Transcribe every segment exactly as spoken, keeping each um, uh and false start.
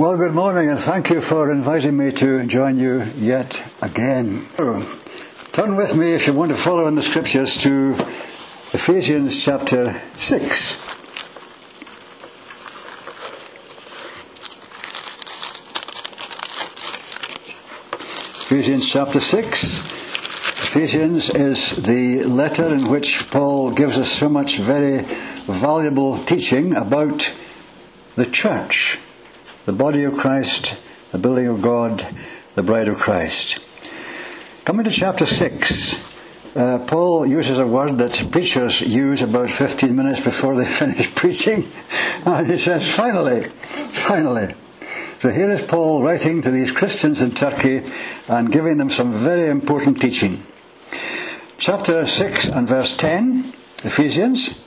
Well, good morning, and thank you for inviting me to join you yet again. Turn with me, if you want to follow in the scriptures, to Ephesians chapter six. Ephesians chapter six. Ephesians is the letter in which Paul gives us so much very valuable teaching about the church. The body of Christ, the building of God, the bride of Christ. Coming to chapter six, uh, Paul uses a word that preachers use about fifteen minutes before they finish preaching. And he says, finally, finally. So here is Paul writing to these Christians in Turkey and giving them some very important teaching. Chapter six and verse ten, Ephesians.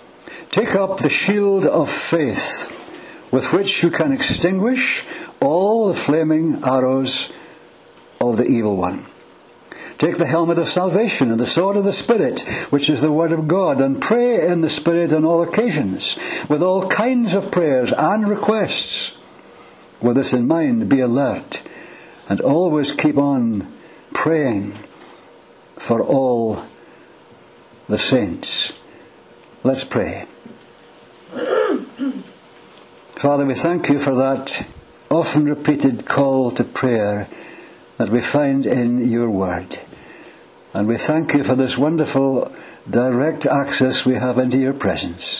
take up the shield of faith, with which you can extinguish all the flaming arrows of the evil one. Take the helmet of salvation and the sword of the Spirit, which is the word of God, and pray in the Spirit on all occasions, with all kinds of prayers and requests. With this in mind, be alert, and always keep on praying for all the saints. Let's pray. Father, we thank you for that often repeated call to prayer that we find in your word. And we thank you for this wonderful direct access we have into your presence.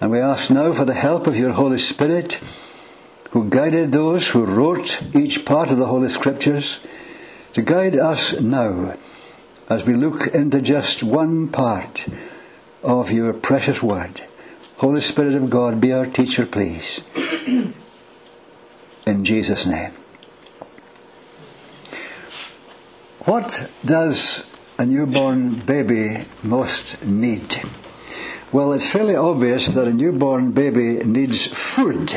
And we ask now for the help of your Holy Spirit, who guided those who wrote each part of the Holy Scriptures, to guide us now as we look into just one part of your precious word. Holy Spirit of God, be our teacher, please. In Jesus' name. What does a newborn baby most need? Well, it's fairly obvious that a newborn baby needs food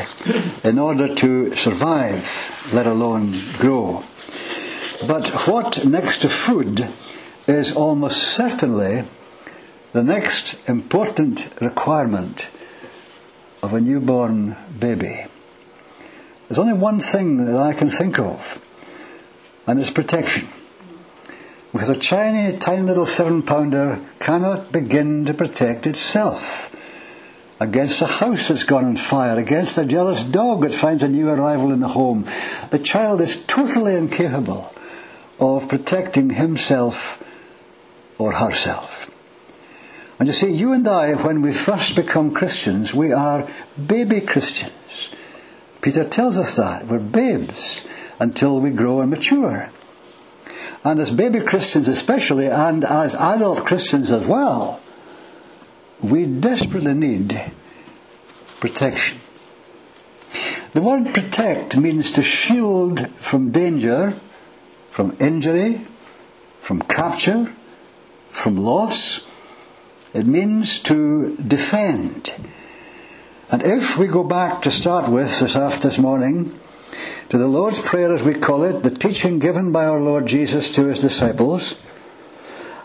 in order to survive, let alone grow. But what next to food is almost certainly the next important requirement of a newborn baby. There's only one thing that I can think of, and it's protection. Because a tiny, tiny little seven-pounder cannot begin to protect itself against a house that's gone on fire, against a jealous dog that finds a new arrival in the home. The child is totally incapable of protecting himself or herself. And you see, you and I, when we first become Christians, we are baby Christians. Peter tells us that. We're babes until we grow and mature. And as baby Christians especially, and as adult Christians as well, we desperately need protection. The word protect means to shield from danger, from injury, from capture, from loss. It means to defend. And if we go back to start with this after this morning, to the Lord's Prayer as we call it, the teaching given by our Lord Jesus to his disciples,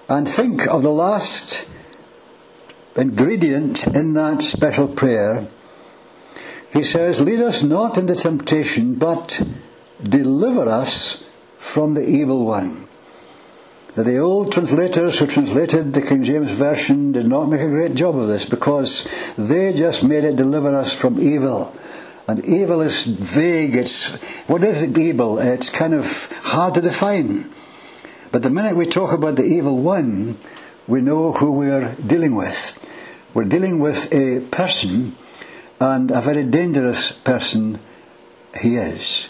and think of the last ingredient in that special prayer, he says, lead us not into temptation, but deliver us from the evil one. The old translators who translated the King James Version did not make a great job of this, because they just made it deliver us from evil And evil is vague. It's, what is evil? It's kind of hard to define. But the minute we talk about the evil one, we know who we are dealing with. We're dealing with a person, and a very dangerous person he is.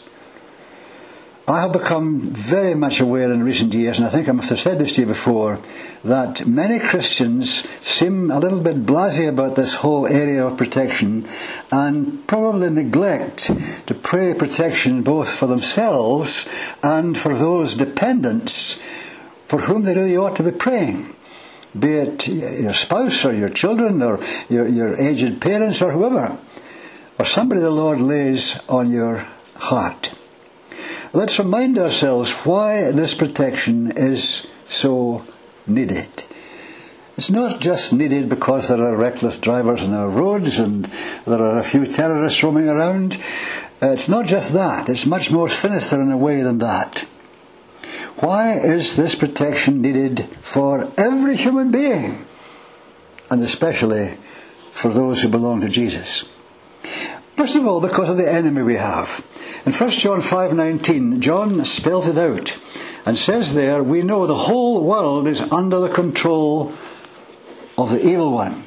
I have become very much aware in recent years, and I think I must have said this to you before, that many Christians seem a little bit blasé about this whole area of protection and probably neglect to pray protection both for themselves and for those dependents for whom they really ought to be praying, be it your spouse or your children or your, your aged parents or whoever, or somebody the Lord lays on your heart. Let's remind ourselves why this protection is so needed. It's not just needed because there are reckless drivers on our roads and there are a few terrorists roaming around. It's not just that. It's much more sinister in a way than that. Why is this protection needed for every human being, and especially for those who belong to Jesus? First of all, because of the enemy we have. In First John five nineteen, John spells it out and says there, we know the whole world is under the control of the evil one.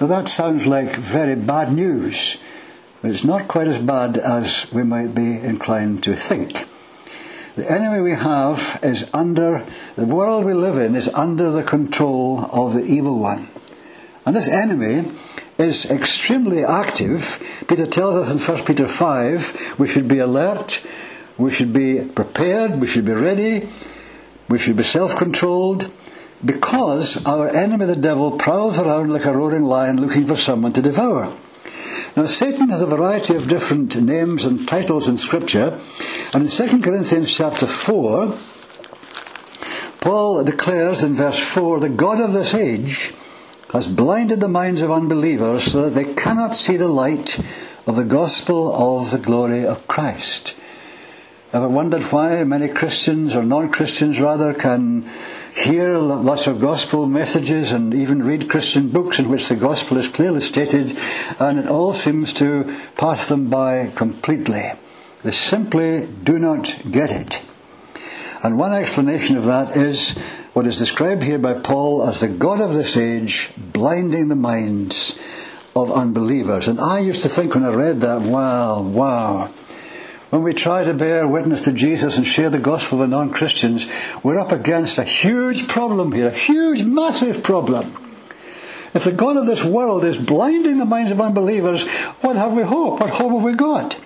Now that sounds like very bad news, but it's not quite as bad as we might be inclined to think. The enemy we have is under, the world we live in is under the control of the evil one. And this enemy is extremely active. Peter tells us in First Peter five, we should be alert, we should be prepared, we should be ready, we should be self-controlled, because our enemy the devil prowls around like a roaring lion looking for someone to devour. Now Satan has a variety of different names and titles in Scripture, and in Second Corinthians chapter four, Paul declares in verse four, the God of this age has blinded the minds of unbelievers so that they cannot see the light of the gospel of the glory of Christ. Ever wondered why many Christians, or non-Christians rather, can hear lots of gospel messages and even read Christian books in which the gospel is clearly stated, and it all seems to pass them by completely? They simply do not get it. And one explanation of that is what is described here by Paul as the God of this age blinding the minds of unbelievers. And I used to think when I read that, wow, wow. When we try to bear witness to Jesus and share the gospel with non-Christians, we're up against a huge problem here, a huge, massive problem. If the God of this world is blinding the minds of unbelievers, what have we hope? What hope have we got?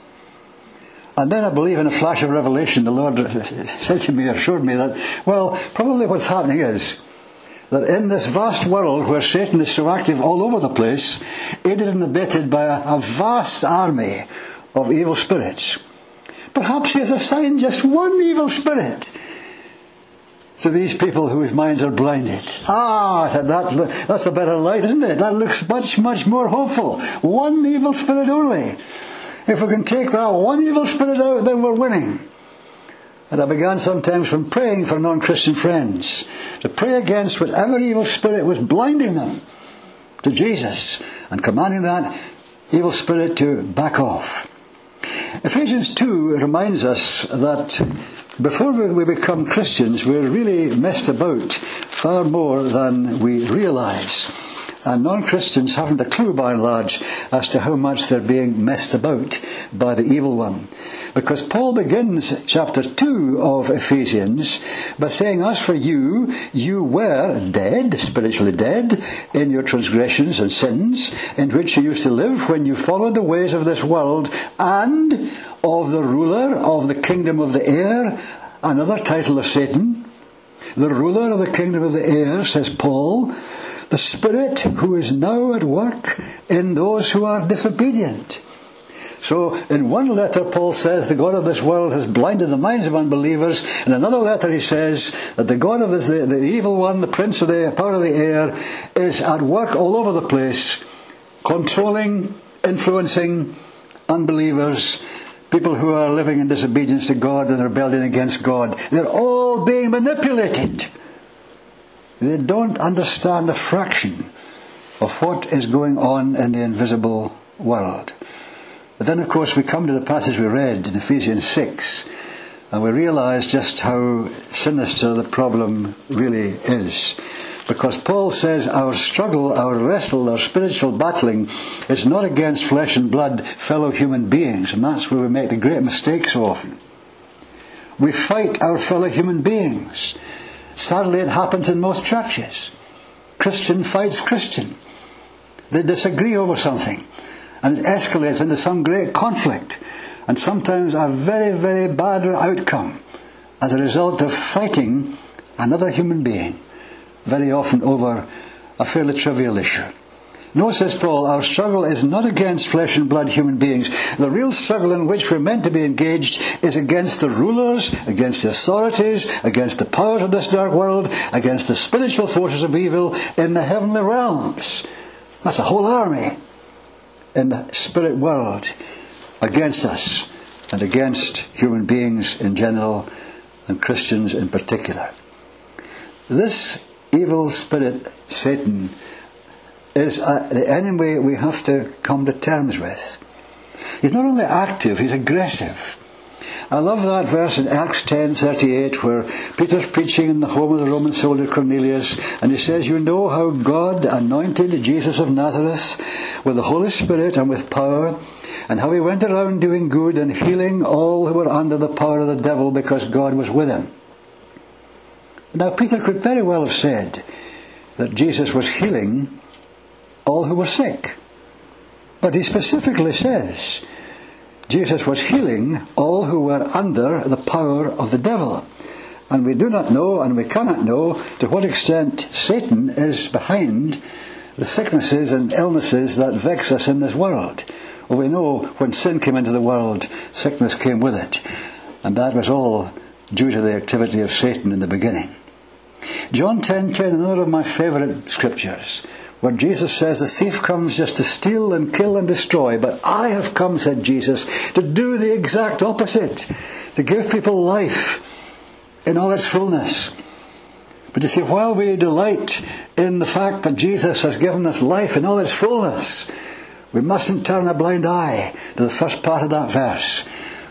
And then I believe in a flash of revelation, the Lord said to me, assured me that, well, probably what's happening is that in this vast world where Satan is so active all over the place, aided and abetted by a, a vast army of evil spirits, perhaps he has assigned just one evil spirit to these people whose minds are blinded. Ah, that, that's a better light, isn't it? That looks much, much more hopeful. One evil spirit only. If we can take that one evil spirit out, then we're winning. And I began sometimes from praying for non-Christian friends, to pray against whatever evil spirit was blinding them to Jesus, and commanding that evil spirit to back off. Ephesians two reminds us that before we become Christians, we're really messed about far more than we realise. And non-Christians haven't a clue by and large as to how much they're being messed about by the evil one. Because Paul begins chapter two of Ephesians by saying, as for you, you were dead, spiritually dead, in your transgressions and sins, in which you used to live when you followed the ways of this world and of the ruler of the kingdom of the air, another title of Satan. The ruler of the kingdom of the air, says Paul, the Spirit who is now at work in those who are disobedient. So in one letter Paul says the God of this world has blinded the minds of unbelievers. In another letter he says that the God of this, the, the evil one, the prince of the power of the air, is at work all over the place, controlling, influencing unbelievers, people who are living in disobedience to God and rebellion against God. They're all being manipulated. They don't understand a fraction of what is going on in the invisible world. But then of course we come to the passage we read in Ephesians six, and we realise just how sinister the problem really is. Because Paul says our struggle, our wrestle, our spiritual battling is not against flesh and blood, fellow human beings. And that's where we make the great mistake so often. We fight our fellow human beings. Sadly, it happens in most churches. Christian fights Christian. They disagree over something. And it escalates into some great conflict. And sometimes a very, very bad outcome as a result of fighting another human being, very often over a fairly trivial issue. No, says Paul, our struggle is not against flesh and blood human beings. The real struggle in which we're meant to be engaged is against the rulers, against the authorities, against the powers of this dark world, against the spiritual forces of evil in the heavenly realms. That's a whole army in the spirit world against us and against human beings in general and Christians in particular. This evil spirit, Satan, is uh, the enemy we have to come to terms with. He's not only active, he's aggressive. I love that verse in Acts ten thirty-eight where Peter's preaching in the home of the Roman soldier Cornelius, and he says, "You know how God anointed Jesus of Nazareth with the Holy Spirit and with power, and how he went around doing good and healing all who were under the power of the devil, because God was with him." Now Peter could very well have said that Jesus was healing all who were sick. But he specifically says Jesus was healing all who were under the power of the devil. And we do not know, and we cannot know, to what extent Satan is behind the sicknesses and illnesses that vex us in this world. Well, we know when sin came into the world, sickness came with it. And that was all due to the activity of Satan in the beginning. John ten ten, another of my favourite scriptures, where Jesus says, "The thief comes just to steal and kill and destroy, but I have come," said Jesus, "to do the exact opposite, to give people life in all its fullness." But you see, while we delight in the fact that Jesus has given us life in all its fullness, we mustn't turn a blind eye to the first part of that verse,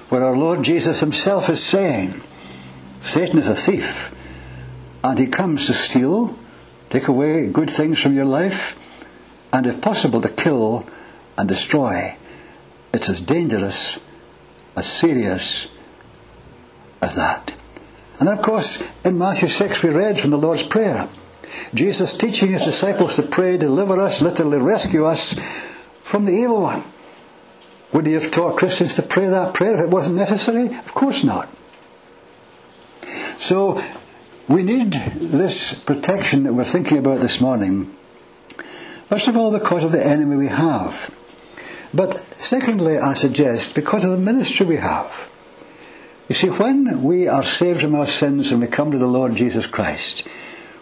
where our Lord Jesus himself is saying, Satan is a thief, and he comes to steal, take away good things from your life, and if possible to kill and destroy. It's as dangerous, as serious as that. And of course, in Matthew six we read from the Lord's Prayer, Jesus teaching his disciples to pray, "Deliver us," literally rescue us, from the evil one. Would he have taught Christians to pray that prayer if it wasn't necessary? Of course not. So we need this protection that we're thinking about this morning, first of all because of the enemy we have, but secondly, I suggest, because of the ministry we have. You see, when we are saved from our sins and we come to the Lord Jesus Christ,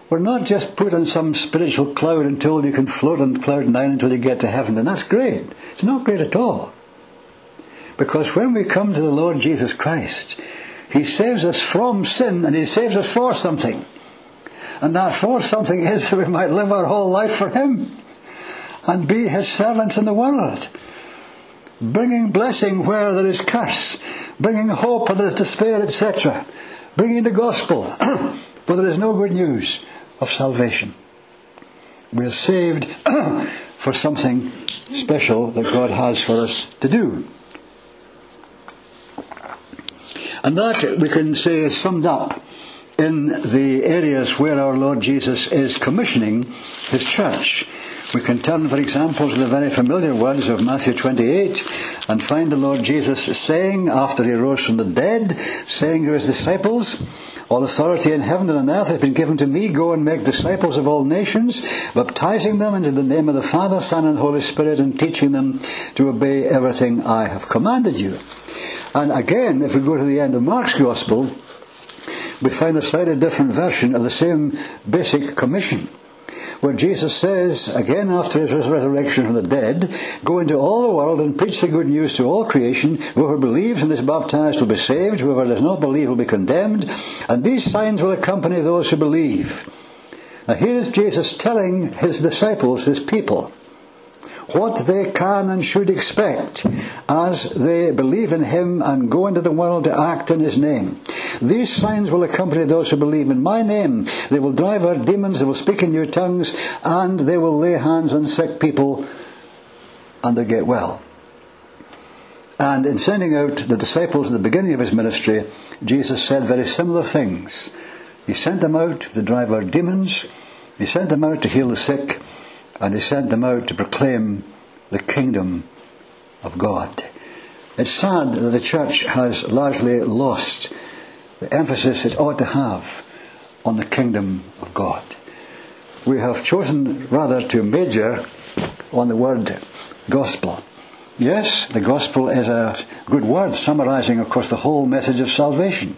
we're not just put on some spiritual cloud and told you can float on cloud nine until you get to heaven, and that's great. It's not great at all, because when we come to the Lord Jesus Christ, he saves us from sin, and he saves us for something. And that for something is that we might live our whole life for him and be his servants in the world, bringing blessing where there is curse, bringing hope where there is despair, et cetera, bringing the gospel where there is no good news of salvation. We are saved for something special that God has for us to do. And that, we can say, is summed up in the areas where our Lord Jesus is commissioning his church. We can turn, for example, to the very familiar words of Matthew twenty-eight and find the Lord Jesus saying, after he rose from the dead, saying to his disciples, "All authority in heaven and on earth has been given to me. Go and make disciples of all nations, baptizing them into the name of the Father, Son, and Holy Spirit, and teaching them to obey everything I have commanded you." And again, if we go to the end of Mark's Gospel, we find a slightly different version of the same basic commission, where Jesus says, again after his resurrection from the dead, "Go into all the world and preach the good news to all creation. Whoever believes and is baptized will be saved. Whoever does not believe will be condemned. And these signs will accompany those who believe." Now here is Jesus telling his disciples, his people, what they can and should expect as they believe in him and go into the world to act in his name. These signs will accompany those who believe in my name. They will drive out demons, they will speak in new tongues, and they will lay hands on sick people and they get well. And in sending out the disciples at the beginning of his ministry, Jesus said very similar things. He sent them out to drive out demons, he sent them out to heal the sick, and he sent them out to proclaim the kingdom of God. It's sad that the church has largely lost the emphasis it ought to have on the kingdom of God. We have chosen rather to major on the word gospel. Yes, the gospel is a good word summarising, of course, the whole message of salvation.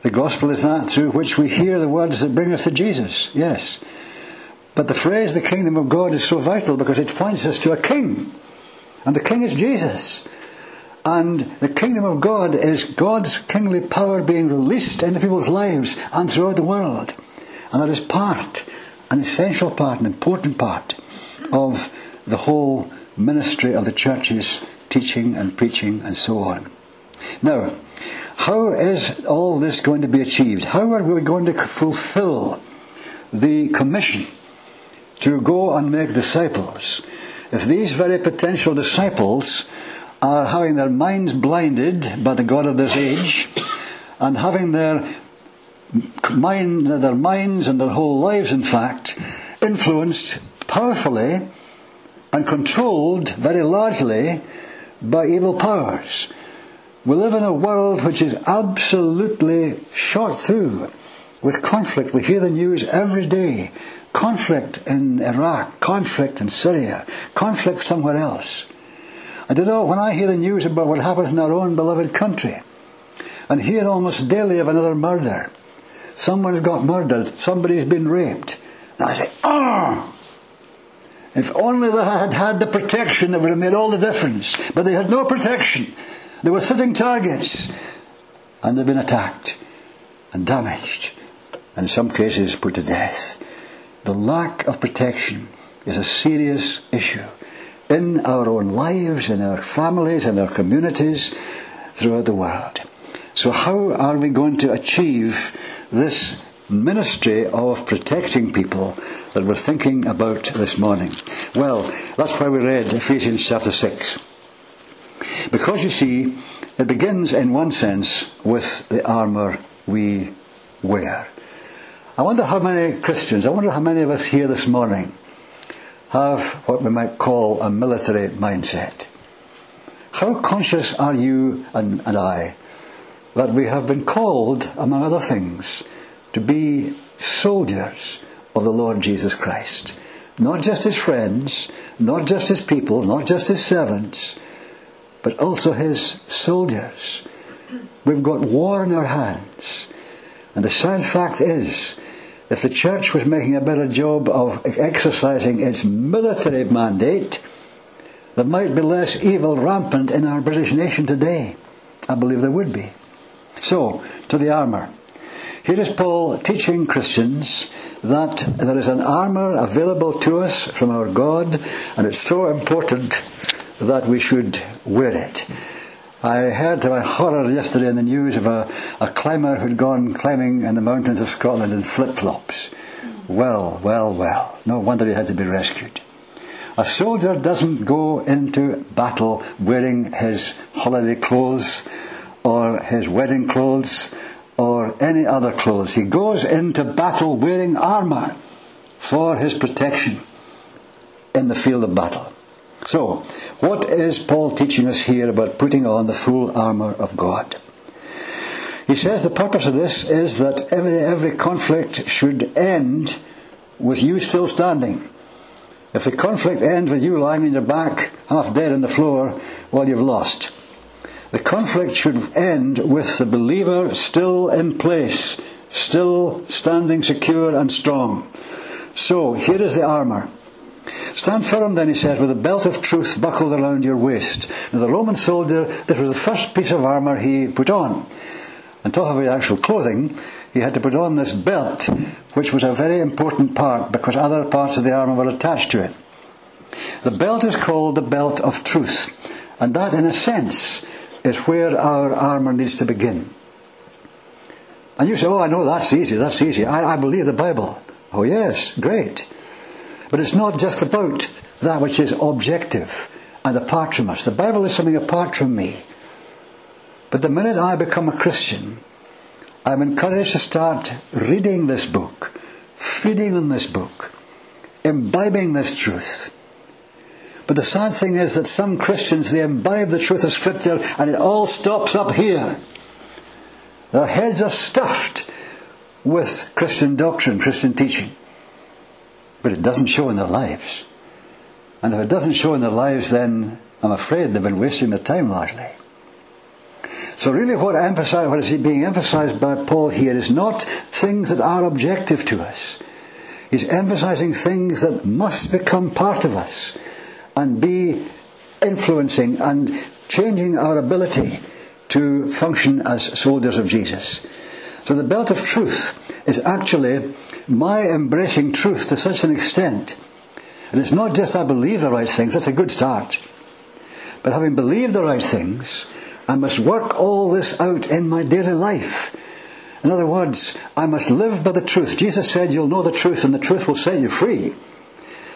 The gospel is that through which we hear the words that bring us to Jesus, yes. But the phrase, the kingdom of God, is so vital because it points us to a king. And the king is Jesus. And the kingdom of God is God's kingly power being released into people's lives and throughout the world. And that is part, an essential part, an important part of the whole ministry of the church's teaching and preaching and so on. Now, how is all this going to be achieved? How are we going to fulfill the commission to go and make disciples? If these very potential disciples are having their minds blinded by the God of this age and having their mind, their minds and their whole lives, in fact, influenced powerfully and controlled very largely by evil powers. We live in a world which is absolutely shot through with conflict. We hear the news every day. Conflict in Iraq, conflict in Syria, conflict somewhere else. I don't know, when I hear the news about what happens in our own beloved country and hear almost daily of another murder, someone's got murdered, somebody's been raped, and I say, oh! If only they had had the protection, it would have made all the difference. But they had no protection. They were sitting targets. And they've been attacked and damaged, and in some cases put to death. The lack of protection is a serious issue in our own lives, in our families, in our communities, throughout the world. So how are we going to achieve this ministry of protecting people that we're thinking about this morning? Well, that's why we read Ephesians chapter six. Because you see, it begins in one sense with the armour we wear. I wonder how many Christians, I wonder how many of us here this morning have what we might call a military mindset. How conscious are you and, and I that we have been called, among other things, to be soldiers of the Lord Jesus Christ. Not just his friends, not just his people, not just his servants, but also his soldiers. We've got war in our hands. And the sad fact is, if the church was making a better job of exercising its military mandate, there might be less evil rampant in our British nation today. I believe there would be. So, to the armour. Here is Paul teaching Christians that there is an armour available to us from our God, and it's so important that we should wear it. I heard to my horror yesterday in the news of a, a climber who'd gone climbing in the mountains of Scotland in flip-flops. Well, well, well. No wonder he had to be rescued. A soldier doesn't go into battle wearing his holiday clothes or his wedding clothes or any other clothes. He goes into battle wearing armour for his protection in the field of battle. So, what is Paul teaching us here about putting on the full armour of God? He says the purpose of this is that every, every conflict should end with you still standing. If the conflict ends with you lying on your back, half dead on the floor, well, you've lost. The conflict should end with the believer still in place, still standing secure and strong. So, here is the armour. Stand firm, then, he says, with a belt of truth buckled around your waist. Now, the Roman soldier, this was the first piece of armour he put on. On top of his actual clothing, he had to put on this belt, which was a very important part because other parts of the armour were attached to it. The belt is called the belt of truth, and that in a sense is where our armour needs to begin. And you say, oh, I know, that's easy, that's easy. I, I believe the Bible. Oh yes, great. But it's not just about that which is objective and apart from us. The Bible is something apart from me. But the minute I become a Christian, I'm encouraged to start reading this book, feeding on this book, imbibing this truth. But the sad thing is that some Christians, they imbibe the truth of Scripture and it all stops up here. Their heads are stuffed with Christian doctrine, Christian teaching. But it doesn't show in their lives. And if it doesn't show in their lives, then I'm afraid they've been wasting their time largely. So really what I emphasize, what is being emphasized by Paul here is not things that are objective to us. He's emphasizing things that must become part of us and be influencing and changing our ability to function as soldiers of Jesus. So the belt of truth is actually my embracing truth to such an extent. And it's not just I believe the right things, that's a good start. But having believed the right things, I must work all this out in my daily life. In other words, I must live by the truth. Jesus said, you'll know the truth and the truth will set you free.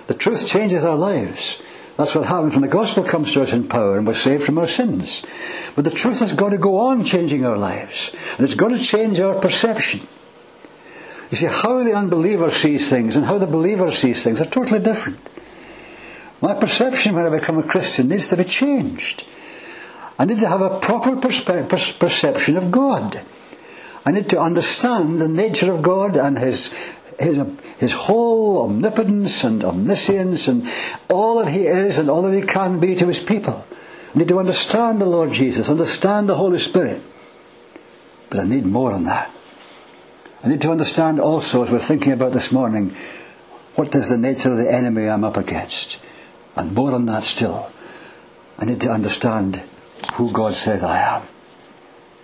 The truth changes our lives. That's what happens when the gospel comes to us in power and we're saved from our sins. But the truth has got to go on changing our lives. And it's got to change our perception. You see, how the unbeliever sees things and how the believer sees things are totally different. My perception when I become a Christian needs to be changed. I need to have a proper perspe- perception of God. I need to understand the nature of God and His His, his whole omnipotence and omniscience and all that He is and all that He can be to His people. I need to understand the Lord Jesus, understand the Holy Spirit. But I need more than that. I need to understand also, as we're thinking about this morning, what is the nature of the enemy I'm up against? And more than that still, I need to understand who God says I am.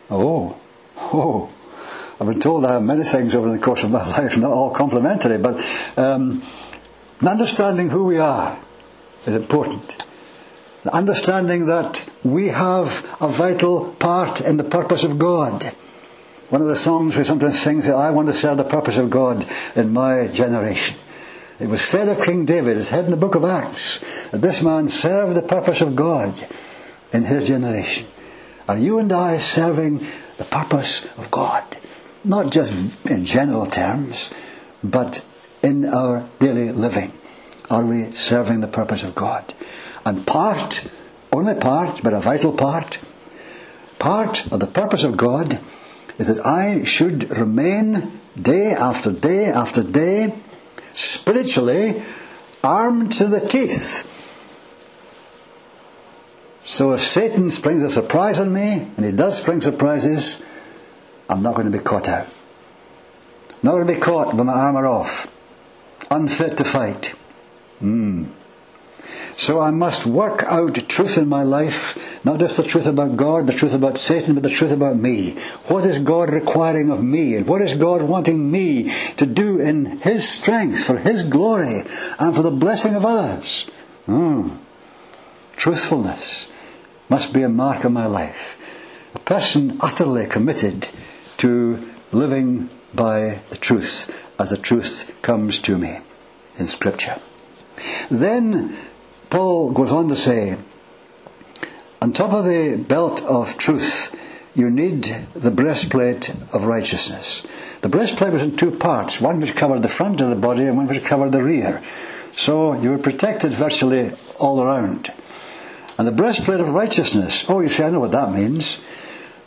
Oh, oh. I've been told I have many things over the course of my life, not all complimentary, but um, understanding who we are is important. Understanding that we have a vital part in the purpose of God. One of the songs we sometimes sing is, I want to serve the purpose of God in my generation. It was said of King David, it's said in the book of Acts, that this man served the purpose of God in his generation. Are you and I serving the purpose of God? Not just in general terms, but in our daily living. Are we serving the purpose of God? And part, only part, but a vital part, part of the purpose of God is that I should remain day after day after day, spiritually armed to the teeth. So if Satan springs a surprise on me, and he does spring surprises, I'm not going to be caught out. I'm not going to be caught with my armour off. Unfit to fight. Mm. So I must work out truth in my life, not just the truth about God, the truth about Satan, but the truth about me. What is God requiring of me? And what is God wanting me to do in His strength, for His glory, and for the blessing of others? Mm. Truthfulness must be a mark of my life. A person utterly committed to living by the truth as the truth comes to me in Scripture. Then Paul goes on to say, on top of the belt of truth, you need the breastplate of righteousness. The breastplate was in two parts, one which covered the front of the body and one which covered the rear. So you were protected virtually all around. And the breastplate of righteousness, oh, you see, I know what that means.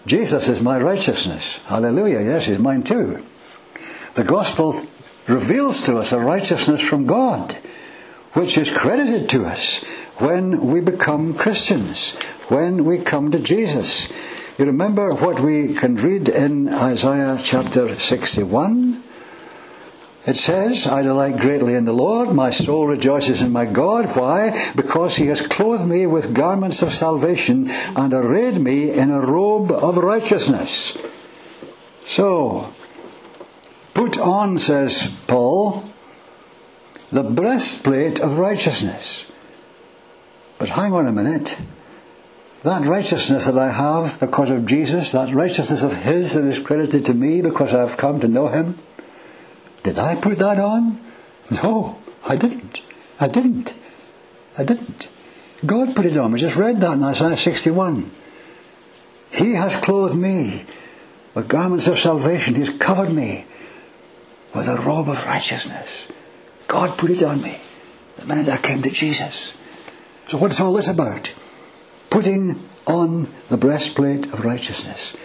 Jesus is my righteousness. Hallelujah, yes, He's mine too. The gospel reveals to us a righteousness from God, which is credited to us when we become Christians, when we come to Jesus. You remember what we can read in Isaiah chapter sixty-one? It says, I delight greatly in the Lord, my soul rejoices in my God. Why? Because He has clothed me with garments of salvation and arrayed me in a robe of righteousness. So, put on, says Paul, the breastplate of righteousness. But hang on a minute. That righteousness that I have because of Jesus, that righteousness of His that is credited to me because I have come to know Him, did I put that on? No, I didn't. I didn't. I didn't. God put it on. We just read that in Isaiah sixty-one. He has clothed me with garments of salvation. He's covered me with a robe of righteousness. God put it on me the minute I came to Jesus. So what's all this about? Putting on the breastplate of righteousness.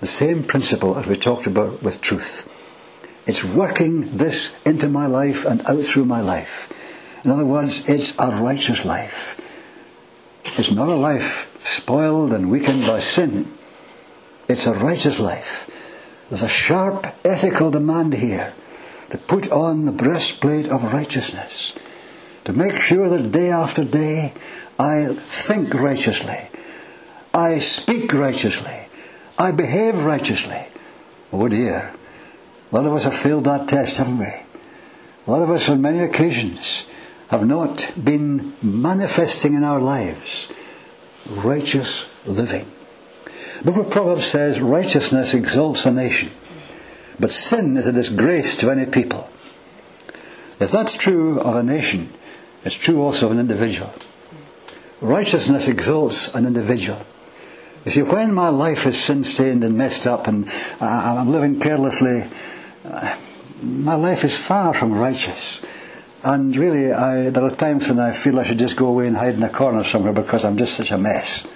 The same principle as we talked about with truth. It's working this into my life and out through my life. In other words, it's a righteous life. It's not a life spoiled and weakened by sin. It's a righteous life. There's a sharp ethical demand here to put on the breastplate of righteousness, to make sure that day after day I think righteously, I speak righteously, I behave righteously. Oh dear, a lot of us have failed that test, haven't we? A lot of us on many occasions have not been manifesting in our lives righteous living. The book of Proverbs says righteousness exalts a nation, but sin is a disgrace to any people. If that's true of a nation, it's true also of an individual. Righteousness exalts an individual. You see, when my life is sin-stained and messed up and I'm living carelessly, my life is far from righteous. And really, I, there are times when I feel I should just go away and hide in a corner somewhere because I'm just such a mess.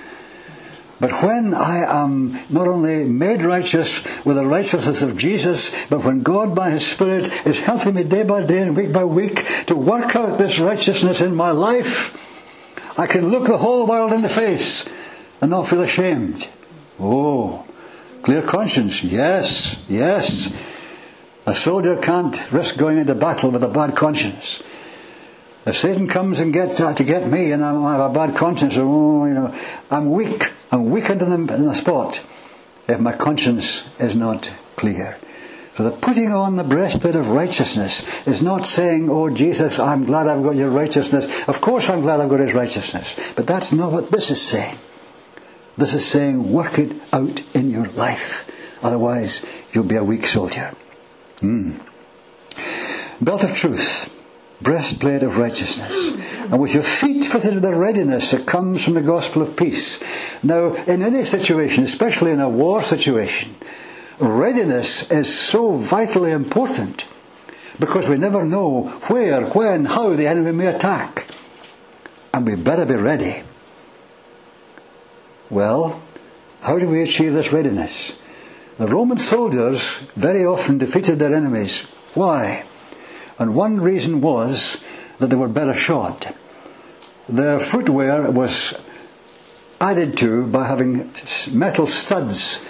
But when I am not only made righteous with the righteousness of Jesus, but when God by His Spirit is helping me day by day and week by week to work out this righteousness in my life, I can look the whole world in the face and not feel ashamed. Oh, clear conscience. Yes, yes. A soldier can't risk going into battle with a bad conscience. If Satan comes and get uh, to get me, and I have a bad conscience, oh, you know, I'm weak. I'm weakened in the, in the spot if my conscience is not clear. So the putting on the breastplate of righteousness is not saying, "Oh Jesus, I'm glad I've got Your righteousness." Of course, I'm glad I've got His righteousness, but that's not what this is saying. This is saying, work it out in your life. Otherwise, you'll be a weak soldier. Mm. Belt of truth, breastplate of righteousness, and with your feet fitted with the readiness that comes from the gospel of peace. Now, in any situation, especially in a war situation, readiness is so vitally important because we never know where, when, how the enemy may attack, and we better be ready. Well, how do we achieve this readiness? The Roman soldiers very often defeated their enemies. Why? And one reason was that they were better shod. Their footwear was added to by having metal studs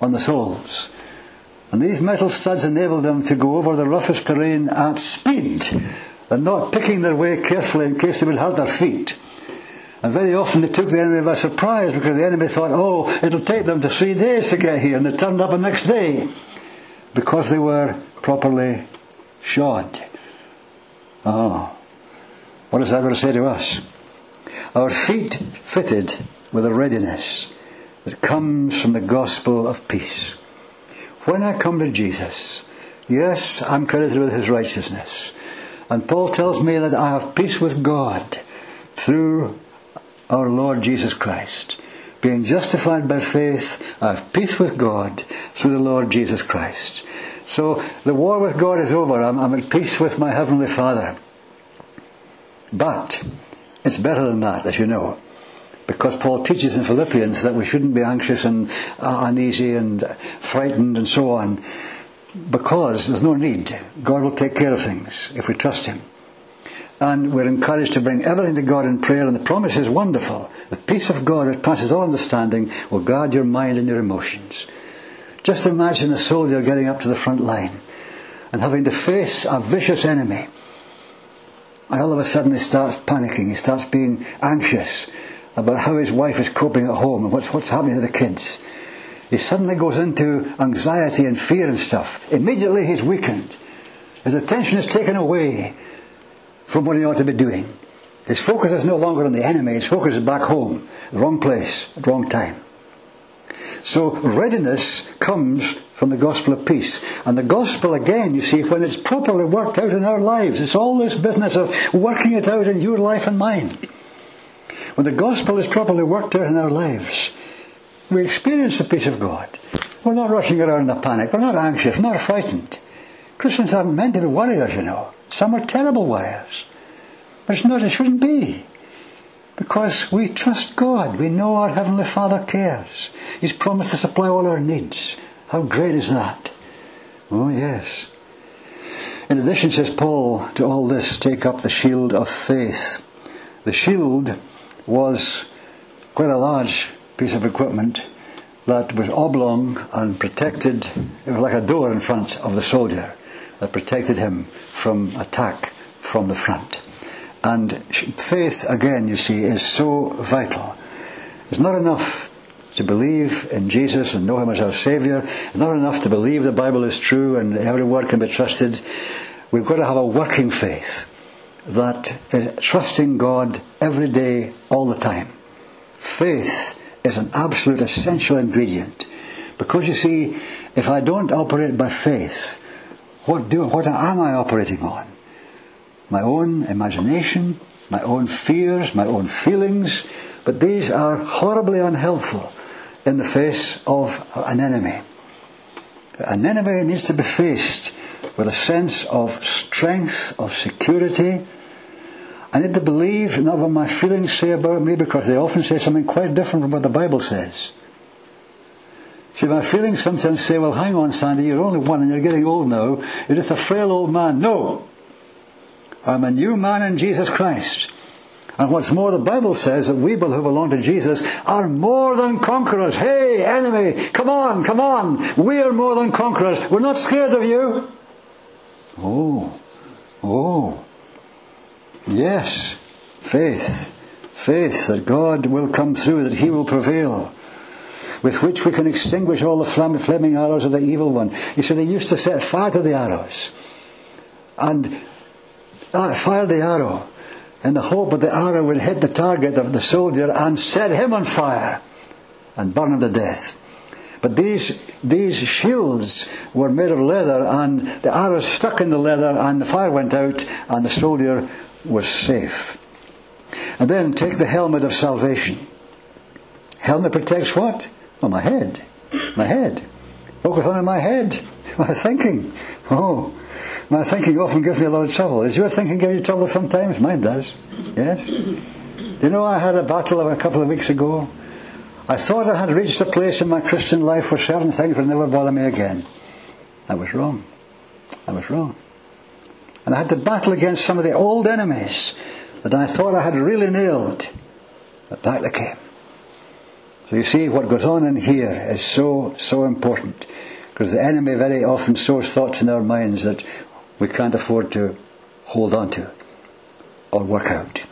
on the soles. And these metal studs enabled them to go over the roughest terrain at speed and not picking their way carefully in case they would hurt their feet. And very often they took the enemy by surprise because the enemy thought, oh, it'll take them to three days to get here, and they turned up the next day because they were properly shod. Oh, what is that going to say to us? Our feet fitted with a readiness that comes from the gospel of peace. When I come to Jesus, yes, I'm credited with His righteousness. And Paul tells me that I have peace with God through our Lord Jesus Christ. Being justified by faith, I have peace with God through the Lord Jesus Christ. So the war with God is over. I'm, I'm at peace with my Heavenly Father. But it's better than that, as you know, because Paul teaches in Philippians that we shouldn't be anxious and uh, uneasy and frightened and so on, because there's no need. God will take care of things if we trust Him. And we're encouraged to bring everything to God in prayer, and the promise is wonderful. The peace of God, which passes all understanding, will guard your mind and your emotions. Just imagine a soldier getting up to the front line and having to face a vicious enemy. And all of a sudden he starts panicking. He starts being anxious about how his wife is coping at home and what's, what's happening to the kids. He suddenly goes into anxiety and fear and stuff. Immediately he's weakened. His attention is taken away from what he ought to be doing. His focus is no longer on the enemy, his focus is back home, the wrong place, at the wrong time. So readiness comes from the gospel of peace. And the gospel, again, you see, when it's properly worked out in our lives, it's all this business of working it out in your life and mine. When the gospel is properly worked out in our lives, we experience the peace of God. We're not rushing around in a panic. We're not anxious. We're not frightened. Christians aren't meant to be worriers, you know. Some are terrible worriers. But it's not, it shouldn't be. Because we trust God. We know our Heavenly Father cares. He's promised to supply all our needs. How great is that? Oh, yes. In addition, says Paul, to all this, take up the shield of faith. The shield was quite a large piece of equipment that was oblong and protected. It was like a door in front of the soldier that protected him from attack from the front. And faith, again, you see, is so vital. It's not enough to believe in Jesus and know Him as our Saviour. It's not enough to believe the Bible is true and every word can be trusted. We've got to have a working faith that is trusting God every day, all the time. Faith is an absolute essential ingredient. Because, you see, if I don't operate by faith, what do what am I operating on? My own imagination, my own fears, my own feelings, but these are horribly unhelpful in the face of an enemy. An enemy needs to be faced with a sense of strength, of security. I need to believe not what my feelings say about me, because they often say something quite different from what the Bible says. See, my feelings sometimes say, well, hang on, Sandy, you're only one and you're getting old now. You're just a frail old man. No! I'm a new man in Jesus Christ. And what's more, the Bible says that we who belong to Jesus are more than conquerors. Hey, enemy, come on, come on. We are more than conquerors. We're not scared of you. Oh, oh. Yes, faith. Faith that God will come through, that He will prevail, with which we can extinguish all the flam- flaming arrows of the evil one. You see, they used to set fire to the arrows. And Uh, fired the arrow in the hope that the arrow would hit the target of the soldier and set him on fire and burn him to death. But these these shields were made of leather, and the arrow stuck in the leather, and the fire went out, and the soldier was safe. And then take the helmet of salvation. Helmet protects what? Well, my head. My head. What goes on in my head? My thinking. Oh. My thinking often gives me a lot of trouble. Does your thinking give you trouble sometimes? Mine does. Yes? Do you know, I had a battle a couple of weeks ago. I thought I had reached a place in my Christian life where certain things would never bother me again. I was wrong. I was wrong. And I had to battle against some of the old enemies that I thought I had really nailed. But back they came. So you see, what goes on in here is so, so important. Because the enemy very often sows thoughts in our minds that we can't afford to hold on to or work out.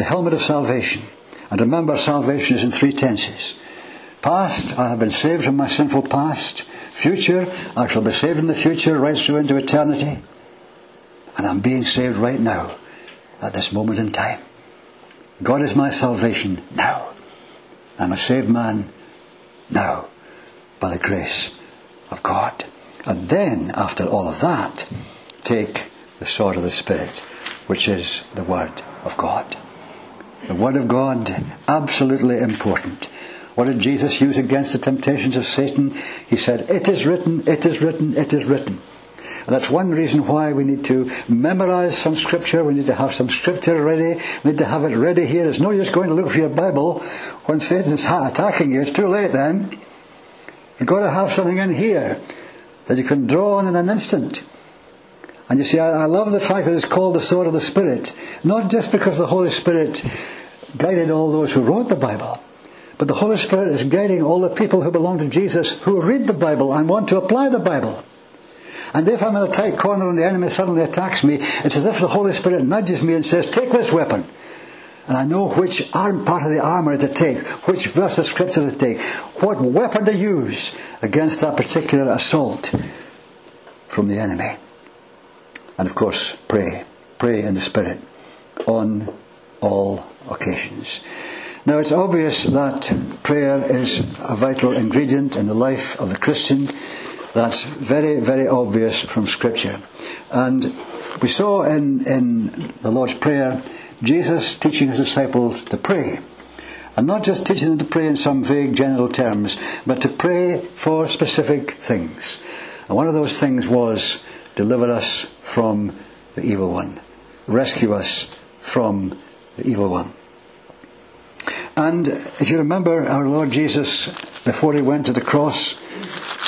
The helmet of salvation. And remember, salvation is in three tenses. Past, I have been saved from my sinful past. Future, I shall be saved in the future, right through into eternity. And I'm being saved right now, at this moment in time. God is my salvation now. I'm a saved man now, by the grace of God. And then, after all of that, take the sword of the Spirit, which is the Word of God. The Word of God, absolutely important. What did Jesus use against the temptations of Satan? He said, it is written, it is written, it is written. And that's one reason why we need to memorize some scripture. We need to have some scripture ready. We need to have it ready here. It's no use going to look for your Bible when Satan's attacking you. It's too late then. You've got to have something in here that you can draw on in an instant. And you see, I, I love the fact that it's called the sword of the Spirit. Not just because the Holy Spirit guided all those who wrote the Bible, but the Holy Spirit is guiding all the people who belong to Jesus, who read the Bible and want to apply the Bible. And if I'm in a tight corner and the enemy suddenly attacks me, it's as if the Holy Spirit nudges me and says, take this weapon. And I know which arm, part of the armour to take, which verse of scripture to take, what weapon to use against that particular assault from the enemy. And of course, pray. Pray in the Spirit. on all occasions. Now, it's obvious that prayer is a vital ingredient in the life of the Christian. That's very, very obvious from Scripture. And we saw in, in the Lord's Prayer, Jesus teaching his disciples to pray. And not just teaching them to pray in some vague general terms, but to pray for specific things. And one of those things was, deliver us from the evil one. Rescue us from the evil one. And if you remember, our Lord Jesus, before he went to the cross,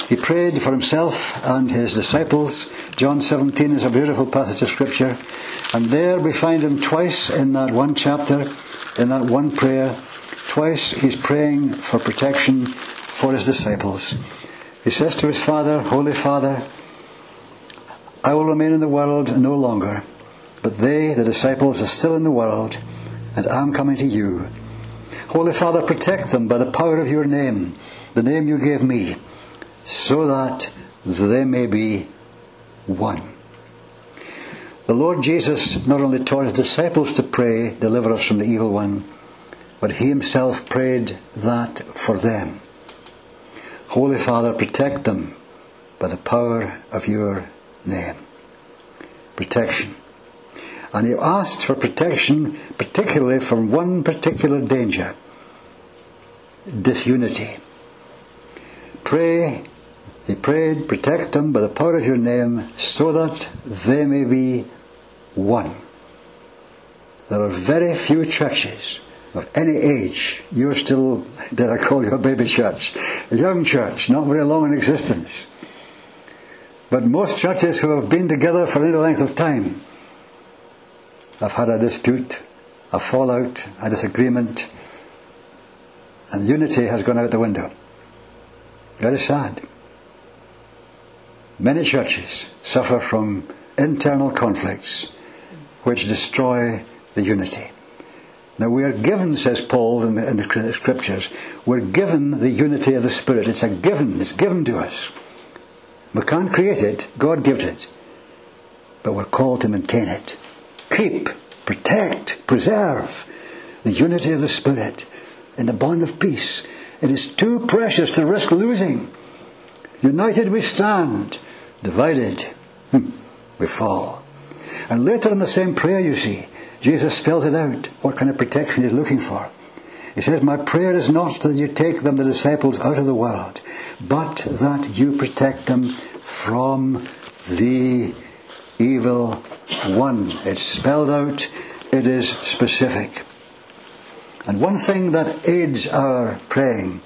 he prayed for himself and his disciples. John seventeen is a beautiful passage of Scripture. And there we find him twice in that one chapter, in that one prayer. Twice he's praying for protection for his disciples. He says to his Father, Holy Father, I will remain in the world no longer, but they, the disciples, are still in the world, and I am coming to you. Holy Father, protect them by the power of your name, the name you gave me, so that they may be one. The Lord Jesus not only taught his disciples to pray, deliver us from the evil one, but he himself prayed that for them. Holy Father, protect them by the power of your name. Protection. And he asked for protection particularly from one particular danger. Disunity. Pray, he prayed, protect them by the power of your name so that they may be one. There are very few churches of any age. You're still, did I call you a baby church? A young church, not very long in existence. But most churches who have been together for any length of time have had a dispute, a fallout, a disagreement, and unity has gone out the window. Very sad. Many churches suffer from internal conflicts which destroy the unity. Now we are given, says Paul in the, in the Scriptures, we're given the unity of the Spirit. It's a given, it's given to us. We can't create it, God gives it. But we're called to maintain it. Keep, protect, preserve the unity of the Spirit in the bond of peace. It is too precious to risk losing. United we stand, divided we fall. And later in the same prayer, you see, Jesus spells it out, what kind of protection he's looking for. He says, my prayer is not that you take them, the disciples, out of the world, but that you protect them from the evil one. It's spelled out, it is specific. And one thing that aids our praying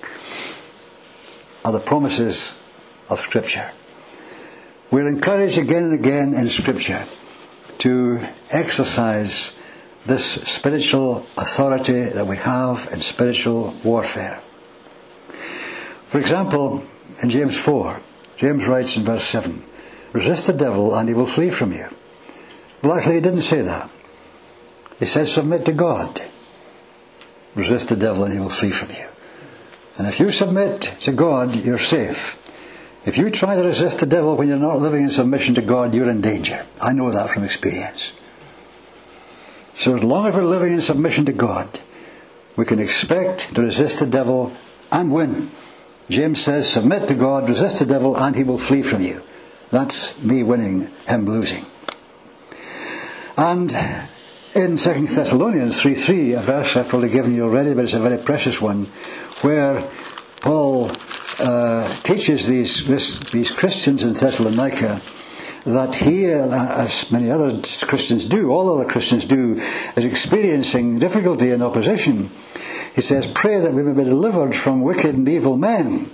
are the promises of Scripture. We're encouraged again and again in Scripture to exercise this spiritual authority that we have in spiritual warfare. For example, in James four, James writes in verse seven, resist the devil and he will flee from you. Well, actually he didn't say that. He says submit to God. Resist the devil and he will flee from you. And if you submit to God, you're safe. If you try to resist the devil when you're not living in submission to God, you're in danger. I know that from experience. So as long as we're living in submission to God, we can expect to resist the devil and win. James says, submit to God, resist the devil, and he will flee from you. That's me winning, him losing. And in Second Thessalonians three three, a verse I've probably given you already, but it's a very precious one, where Paul uh, teaches these, this, these Christians in Thessalonica that he, as many other Christians do, all other Christians do, is experiencing difficulty and opposition. He says, pray that we may be delivered from wicked and evil men.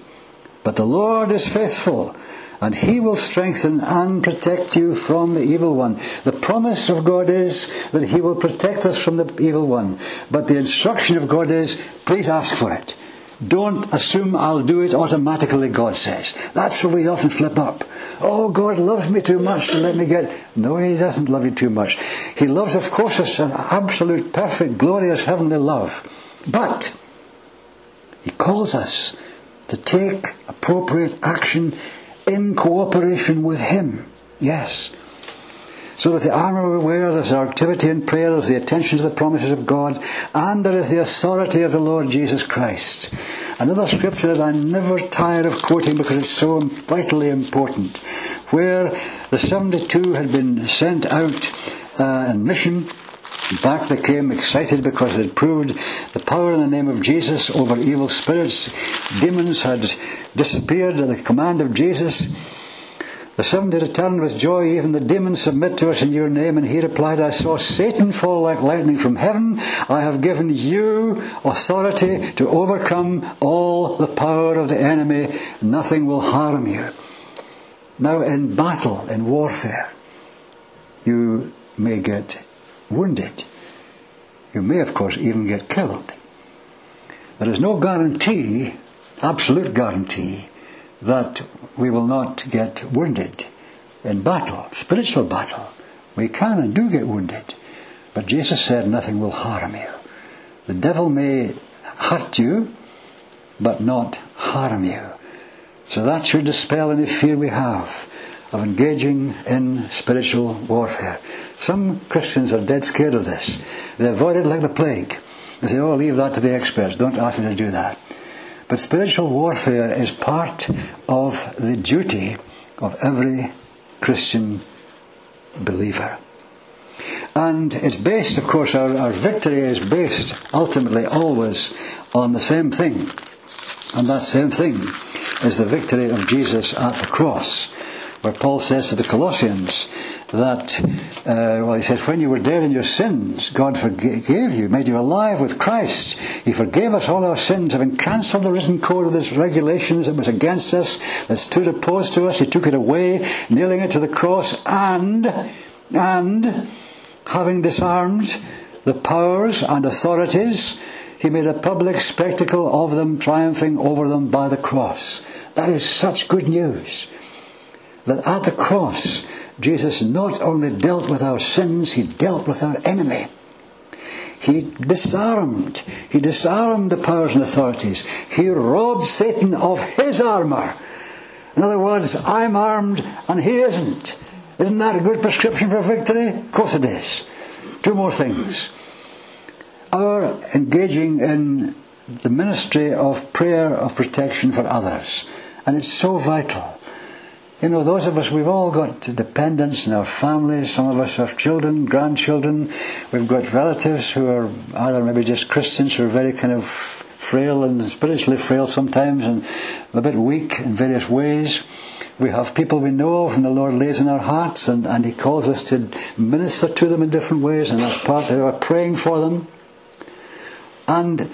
But the Lord is faithful, and he will strengthen and protect you from the evil one. The promise of God is that he will protect us from the evil one. But the instruction of God is, please ask for it. Don't assume I'll do it automatically, God says. That's where we often slip up. Oh, God loves me too much to let me get... No, he doesn't love you too much. He loves, of course, us an absolute, perfect, glorious, heavenly love. But he calls us to take appropriate action in cooperation with him. Yes. so that they are aware of their activity in prayer, of the attention to the promises of God, and there is the authority of the Lord Jesus Christ. Another scripture that I never tire of quoting because it's so vitally important, where the seventy-two had been sent out uh, in mission. Back they came excited because they'd proved the power in the name of Jesus over evil spirits. Demons had disappeared at the command of Jesus. The seventy returned with joy. Even the demons submit to us in your name. And he replied, I saw Satan fall like lightning from heaven. I have given you authority to overcome all the power of the enemy. Nothing will harm you. Now in battle, in warfare, you may get wounded. You may, of course, even get killed. There is no guarantee, absolute guarantee, that we will not get wounded in battle, spiritual battle. We can and do get wounded. But Jesus said nothing will harm you. The devil may hurt you, but not harm you. So that should dispel any fear we have of engaging in spiritual warfare. Some Christians are dead scared of this. They avoid it like the plague. They say, oh, leave that to the experts. Don't ask me to do that. But spiritual warfare is part of the duty of every Christian believer. And it's based, of course, our, our victory is based ultimately always on the same thing. And that same thing is the victory of Jesus at the cross, where Paul says to the Colossians that, uh, well, he says, when you were dead in your sins, God forgave you, made you alive with Christ. He forgave us all our sins, having cancelled the written code of these regulations that was against us, that stood opposed to us. He took it away, nailing it to the cross, and, and, having disarmed the powers and authorities, he made a public spectacle of them, triumphing over them by the cross. That is such good news. That at the cross, Jesus not only dealt with our sins, he dealt with our enemy. He disarmed. He disarmed the powers and authorities. He robbed Satan of his armour. In other words, I'm armed and he isn't. Isn't that a good prescription for victory? Of course it is. Two more things. Our engaging in the ministry of prayer, of protection for others. And it's so vital. You know, those of us, we've all got dependents in our families. Some of us have children, grandchildren. We've got relatives who are either maybe just Christians who are very kind of frail and spiritually frail sometimes and a bit weak in various ways. We have people we know of and the Lord lays in our hearts and, and He calls us to minister to them in different ways, and that's part of our praying for them. And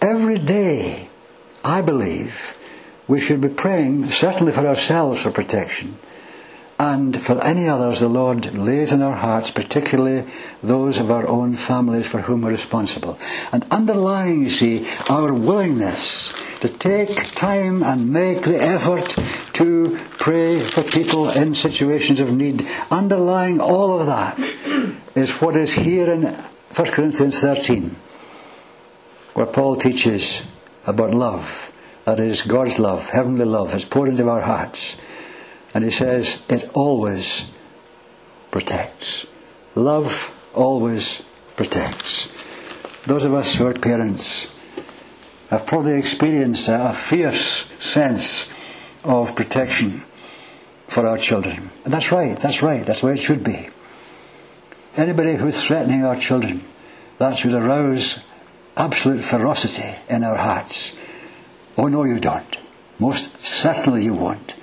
every day, I believe, we should be praying, certainly for ourselves, for protection, and for any others the Lord lays in our hearts, particularly those of our own families for whom we're responsible. And underlying, you see, our willingness to take time and make the effort to pray for people in situations of need, underlying all of that is what is here in First Corinthians thirteen, where Paul teaches about love. That is God's love, heavenly love, is poured into our hearts. And he says, it always protects. Love always protects. Those of us who are parents have probably experienced a fierce sense of protection for our children. And that's right, that's right, that's the way it should be. Anybody who's threatening our children, that should arouse absolute ferocity in our hearts. Oh, no, you don't. Most certainly you won't.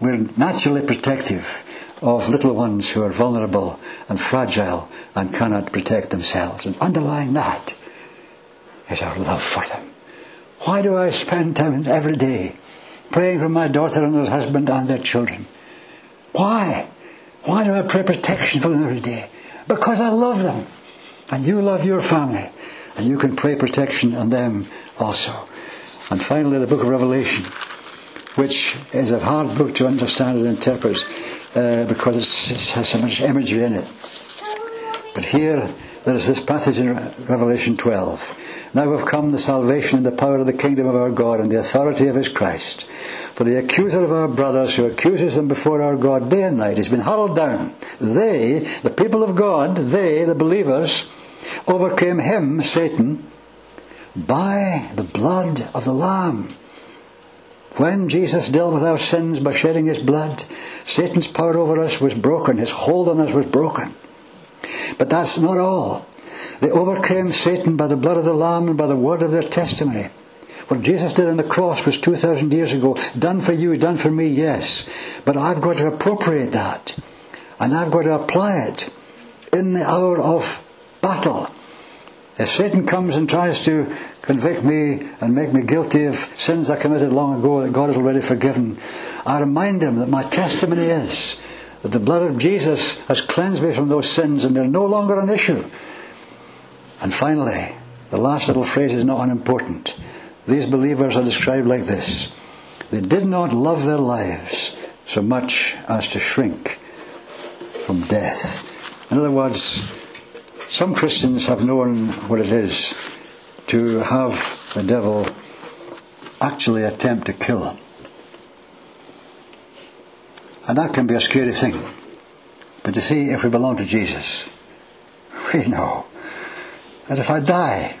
We're naturally protective of little ones who are vulnerable and fragile and cannot protect themselves. And underlying that is our love for them. Why do I spend time every day praying for my daughter and her husband and their children? Why? Why do I pray protection for them every day? Because I love them. And you love your family. And you can pray protection on them also. And finally, the book of Revelation, which is a hard book to understand and interpret uh, because it has so much imagery in it. But here, There is this passage in Revelation twelve. Now have come the salvation and the power of the kingdom of our God and the authority of his Christ. For the accuser of our brothers, who accuses them before our God day and night, has been hurled down. They, the people of God, they, the believers, overcame him, Satan, by the blood of the Lamb. When Jesus dealt with our sins by shedding his blood, Satan's power over us was broken. His hold on us was broken. But that's not all. They overcame Satan by the blood of the Lamb and by the word of their testimony. What Jesus did on the cross was two thousand years ago. Done for you, done for me, yes. But I've got to appropriate that. And I've got to apply it in the hour of battle. If Satan comes and tries to convict me and make me guilty of sins I committed long ago that God has already forgiven, I remind him that my testimony is that the blood of Jesus has cleansed me from those sins and they're no longer an issue. And finally, the last little phrase is not unimportant. These believers are described like this. They did not love their lives so much as to shrink from death. In other words, some Christians have known what it is to have the devil actually attempt to kill them. And that can be a scary thing. But you see, if we belong to Jesus, we know that if I die,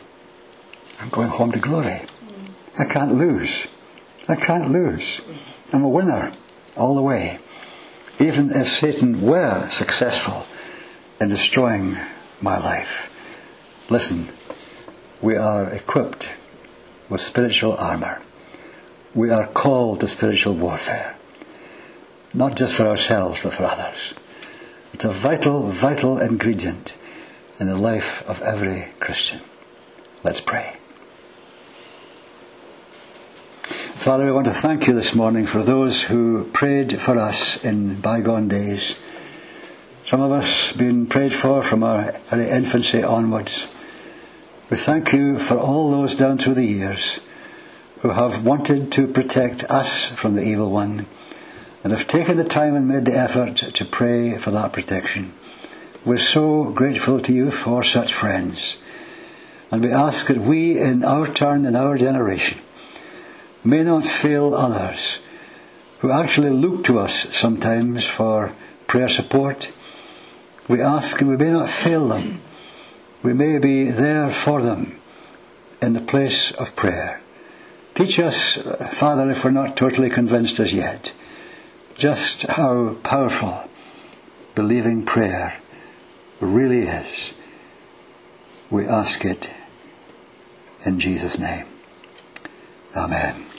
I'm going home to glory. I can't lose. I can't lose. I'm a winner all the way. Even if Satan were successful in destroying my life. Listen, we are equipped with spiritual armor. We are called to spiritual warfare, not just for ourselves but for others. It's a vital, vital ingredient in the life of every Christian. Let's pray. Father, we want to thank you this morning for those who prayed for us in bygone days. Some of us been prayed for from our very infancy onwards. We thank you for all those down through the years who have wanted to protect us from the evil one and have taken the time and made the effort to pray for that protection. We're so grateful to you for such friends. And we ask that we, in our turn, in our generation, may not fail others who actually look to us sometimes for prayer support. We ask and we may not fail them. We may be there for them in the place of prayer. Teach us, Father, if we're not totally convinced as yet, just how powerful believing prayer really is. We ask it in Jesus' name. Amen.